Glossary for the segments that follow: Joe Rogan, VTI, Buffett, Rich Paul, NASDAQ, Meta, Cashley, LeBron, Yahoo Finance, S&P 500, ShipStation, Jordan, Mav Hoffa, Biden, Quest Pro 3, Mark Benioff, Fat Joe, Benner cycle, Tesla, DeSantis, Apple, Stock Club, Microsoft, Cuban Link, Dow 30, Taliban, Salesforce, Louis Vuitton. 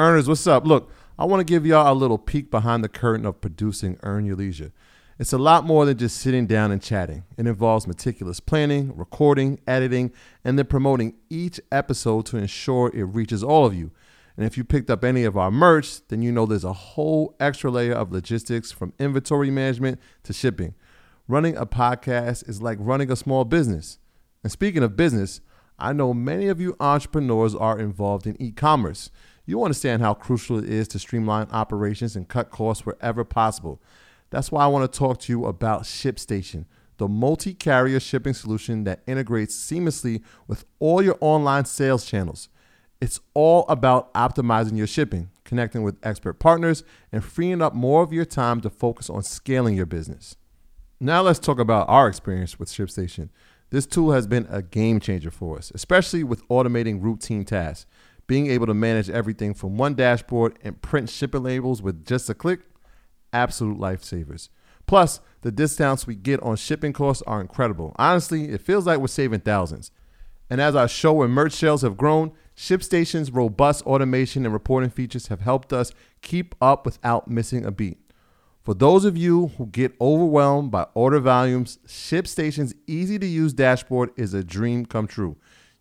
Earners, what's up? Look, I want to give y'all a little peek behind the curtain of producing Earn Your Leisure. It's a lot more than just sitting down and chatting. It involves meticulous planning, recording, editing, and then promoting each episode to ensure it reaches all of you. And if you picked up any of our merch, then you know there's a whole extra layer of logistics from inventory management to shipping. Running a podcast is like running a small business. And speaking of business, I know many of you entrepreneurs are involved in e-commerce. You understand how crucial it is to streamline operations and cut costs wherever possible. That's why I want to talk to you about ShipStation, the multi-carrier shipping solution that integrates seamlessly with all your online sales channels. It's all about optimizing your shipping, connecting with expert partners, and freeing up more of your time to focus on scaling your business. Now let's talk about our experience with ShipStation. This tool has been a game changer for us, especially with automating routine tasks. Being able to manage everything from one dashboard and print shipping labels with just a click, absolute lifesavers. Plus, the discounts we get on shipping costs are incredible. Honestly, it feels like we're saving thousands. And as our show and merch sales have grown, ShipStation's robust automation and reporting features have helped us keep up without missing a beat. For those of you who get overwhelmed by order volumes, ShipStation's easy-to-use dashboard is a dream come true.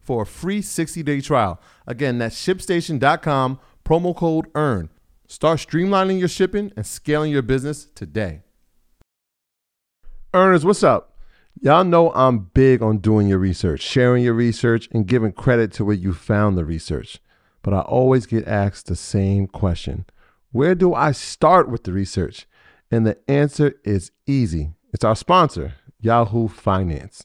for a free 60-day trial. Again, that's ShipStation.com, promo code EARN. Start streamlining your shipping and scaling your business today. Earners, what's up? Y'all know I'm big on doing your research, sharing your research, and giving credit to where you found the research. But I always get asked the same question. Where do I start with the research? And the answer is easy. It's our sponsor, Yahoo Finance.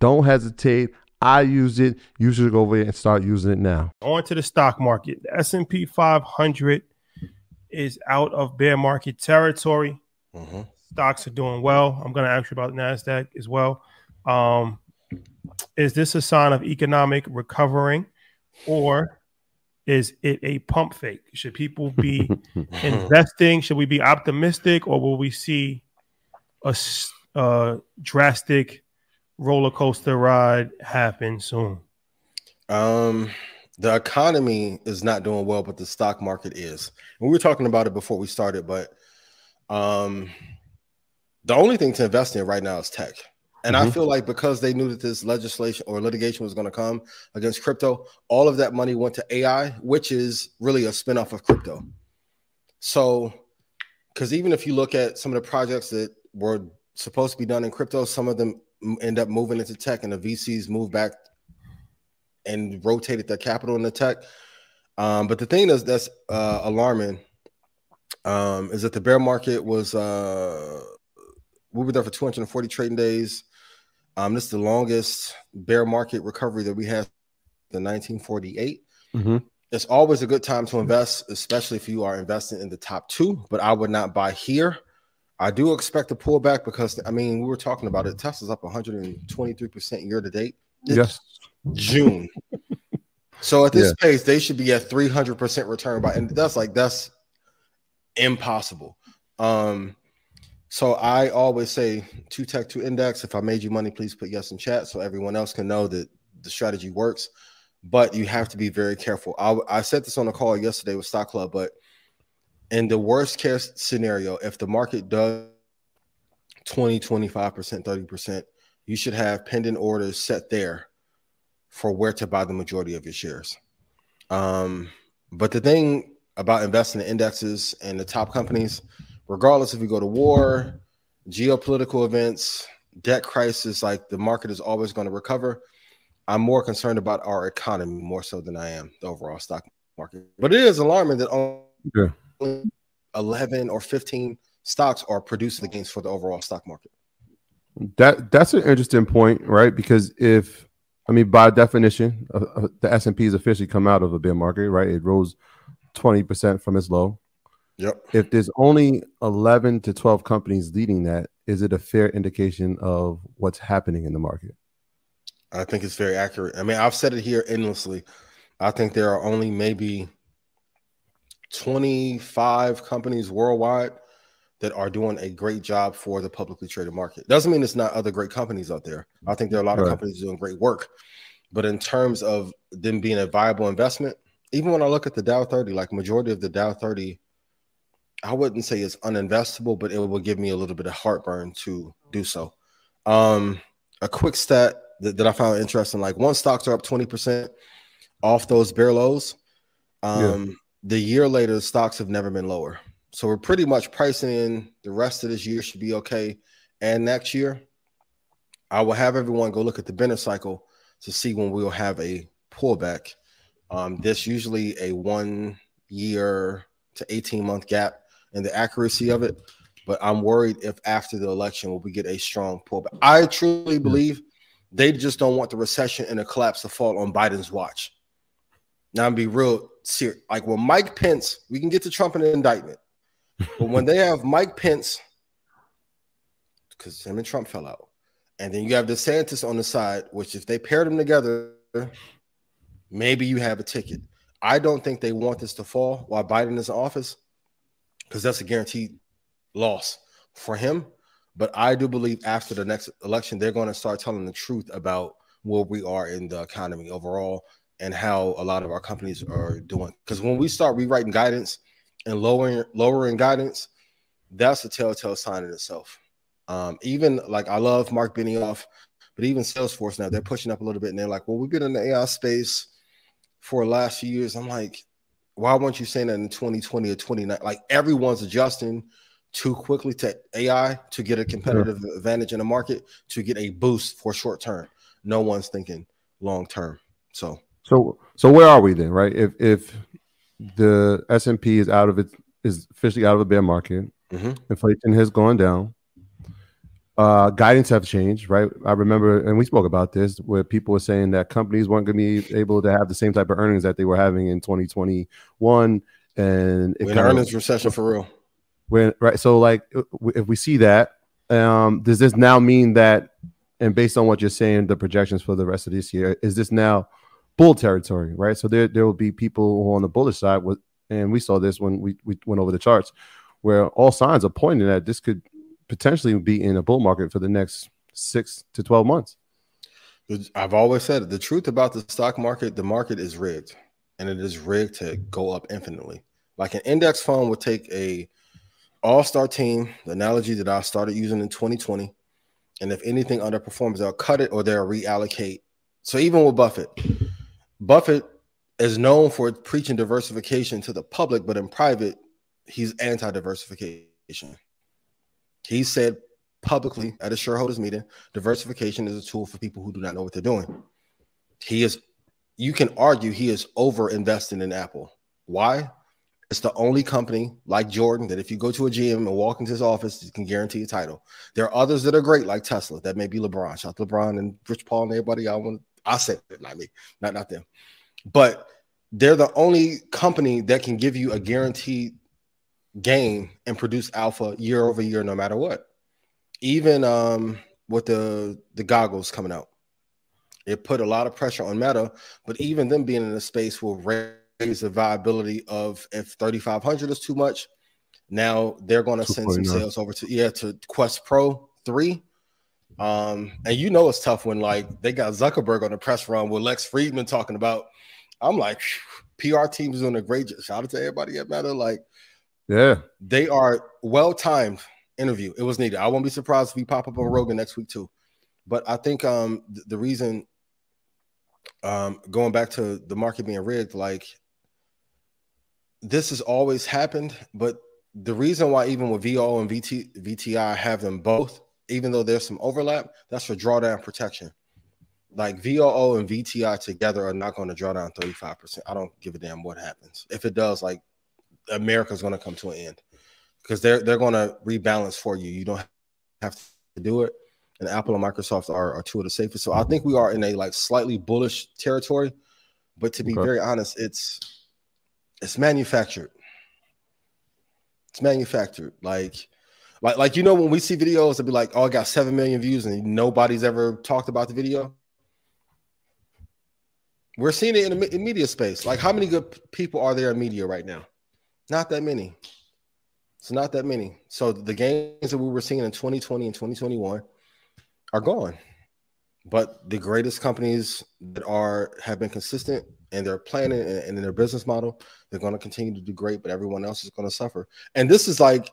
don't hesitate. I used it. You should go over there and start using it now. On to the stock market. The S&P 500 is out of bear market territory. Mm-hmm. Stocks are doing well. I'm going to ask you about NASDAQ as well. Is this a sign of economic recovering, or is it a pump fake? Should people be investing? Should we be optimistic, or will we see a drastic roller coaster ride happen soon? The economy is not doing well, but the stock market is. And we were talking about it before we started, but the only thing to invest in right now is tech. And I feel like because they knew that this legislation or litigation was going to come against crypto, all of that money went to AI, which is really a spinoff of crypto. So, because even if you look at some of the projects that were supposed to be done in crypto, some of them end up moving into tech, and the VCs moved back and rotated their capital into tech. But the thing that's alarming is that the bear market was, we were there for 240 trading days. This is the longest bear market recovery that we have in 1948. Mm-hmm. It's always a good time to invest, especially if you are investing in the top two, but I would not buy here. I do expect a pullback because, I mean, we were talking about it. Tesla's up 123% year to date. Yes. June. So at this pace, they should be at 300% return by, and that's impossible. So I always say two tech, two index. If I made you money, please put yes in chat so everyone else can know that the strategy works, but you have to be very careful. I said this on a call yesterday with Stock Club, but in the worst case scenario, if the market does 20, 25%, 30%, you should have pending orders set there for where to buy the majority of your shares. But the thing about investing in indexes and the top companies, regardless if you go to war, geopolitical events, debt crisis, like the market is always going to recover. I'm more concerned about our economy more so than I am the overall stock market. But it is alarming that only 11 or 15 stocks are producing gains for the overall stock market. That's an interesting point, right? Because if, I mean, by definition, the S&P has officially come out of a bear market, right? It rose 20% from its low. Yep. If there's only 11 to 12 companies leading that, is it a fair indication of what's happening in the market? I think it's very accurate. I mean, I've said it here endlessly. I think there are only maybe 25 companies worldwide that are doing a great job for the publicly traded market. Doesn't mean it's not other great companies out there. I think there are a lot of companies doing great work, but in terms of them being a viable investment, even when I look at the Dow 30, like majority of the Dow 30, I wouldn't say it's uninvestable, but it will give me a little bit of heartburn to do so. A quick stat that I found interesting, like once stocks are up 20% off those bear lows, the year later, stocks have never been lower. So we're pretty much pricing in the rest of this year should be okay. And next year, I will have everyone go look at the Benner cycle to see when we'll have a pullback. There's usually a 1 year to 18 month gap in the accuracy of it. But I'm worried if after the election, will we get a strong pullback? I truly believe they just don't want the recession and the collapse to fall on Biden's watch. Now, I'm be real serious. Like when Mike Pence, we can get to Trump in an indictment, but when they have Mike Pence, because him and Trump fell out, and then you have DeSantis on the side, which if they paired them together, maybe you have a ticket. I don't think they want this to fall while Biden is in office, because that's a guaranteed loss for him. But I do believe after the next election, they're going to start telling the truth about where we are in the economy overall, and how a lot of our companies are doing. Because when we start rewriting guidance and lowering guidance, that's a telltale sign in itself. Even like I love Mark Benioff, but even Salesforce now, they're pushing up a little bit and they're like, well, we've been in the AI space for the last few years. I'm like, why weren't you saying that in 2020 or 2019? Like everyone's adjusting too quickly to AI to get a competitive advantage in the market, to get a boost for short term. No one's thinking long term. So where are we then, right? If the S&P is officially out of a bear market, inflation has gone down, guidance have changed, right? I remember, and we spoke about this, where people were saying that companies weren't going to be able to have the same type of earnings that they were having in 2021, and we're in earnings recession for real. Right, so like if we see that, does this now mean that? And based on what you're saying, the projections for the rest of this year, is this now bull territory, right? So there will be people who are on the bullish side, and we saw this when we went over the charts, where all signs are pointing that this could potentially be in a bull market for the next 6 to 12 months. I've always said it. The truth about the stock market, the market is rigged, and it is rigged to go up infinitely. Like an index fund would take a all-star team, the analogy that I started using in 2020, and if anything underperforms, they'll cut it or they'll reallocate. So even with Buffett, Buffett is known for preaching diversification to the public, but in private, he's anti-diversification. He said publicly at a shareholders meeting, diversification is a tool for people who do not know what they're doing. You can argue he is over investing in Apple. Why? It's the only company like Jordan that if you go to a GM and walk into his office, you can guarantee a title. There are others that are great like Tesla. That may be LeBron. Shout out to LeBron and Rich Paul and everybody. I said it, not me, not them. But they're the only company that can give you a guaranteed gain and produce alpha year over year, no matter what. Even with the goggles coming out, it put a lot of pressure on Meta. But even them being in a space will raise the viability of, if 3,500 is too much, now they're going to send some sales over to Quest Pro 3. And you know it's tough when, like, they got Zuckerberg on the press run with Lex Friedman talking about, I'm like, PR team is doing a great job. Shout out to everybody at Meta. Like, yeah, they are well-timed interview. It was needed. I won't be surprised if we pop up on Rogan next week too. But I think the reason, going back to the market being rigged, like, this has always happened. But the reason why even with VO and VTI have them both, even though there's some overlap, that's for drawdown protection. Like, VOO and VTI together are not going to draw down 35%. I don't give a damn what happens. If it does, like, America's going to come to an end because they're going to rebalance for you. You don't have to do it. And Apple and Microsoft are two of the safest. So I think we are in a, like, slightly bullish territory. But to be very honest, it's manufactured. It's manufactured. Like, you know, when we see videos that be like, oh, I got 7 million views and nobody's ever talked about the video. We're seeing it in media space. Like, how many good people are there in media right now? Not that many. It's not that many. So the gains that we were seeing in 2020 and 2021 are gone. But the greatest companies that have been consistent in their planning and in their business model, they're going to continue to do great, but everyone else is going to suffer. And this is like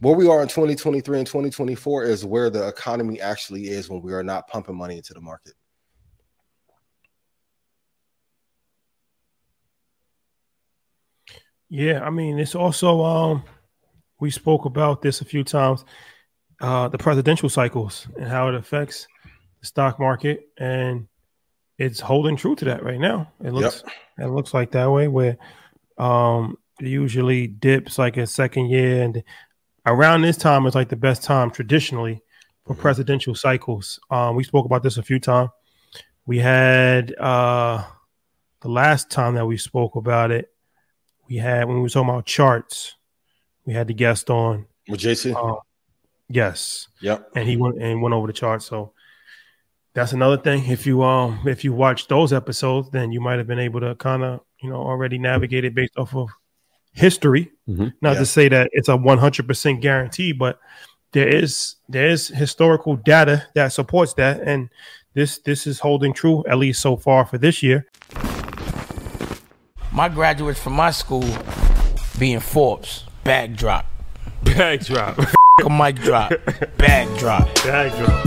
where we are in 2023 and 2024 is where the economy actually is when we are not pumping money into the market. Yeah, I mean, it's also, we spoke about this a few times, the presidential cycles and how it affects the stock market, and it's holding true to that right now. It looks, it looks like that way, where it usually dips like a second year, and around this time is like the best time traditionally for presidential cycles. We spoke about this a few times. We had the last time that we spoke about it, we had, when we were talking about charts, we had the guest on with JC. Yes. Yep. And he went over the chart. So that's another thing. If you watch those episodes, then you might have been able to kind of, you know, already navigate it based off of history. Not to say that it's a 100% guarantee, but there is historical data that supports that, and this is holding true, at least so far for this year. My graduates from my school being Forbes, backdrop. Backdrop. A mic drop. Backdrop. Backdrop.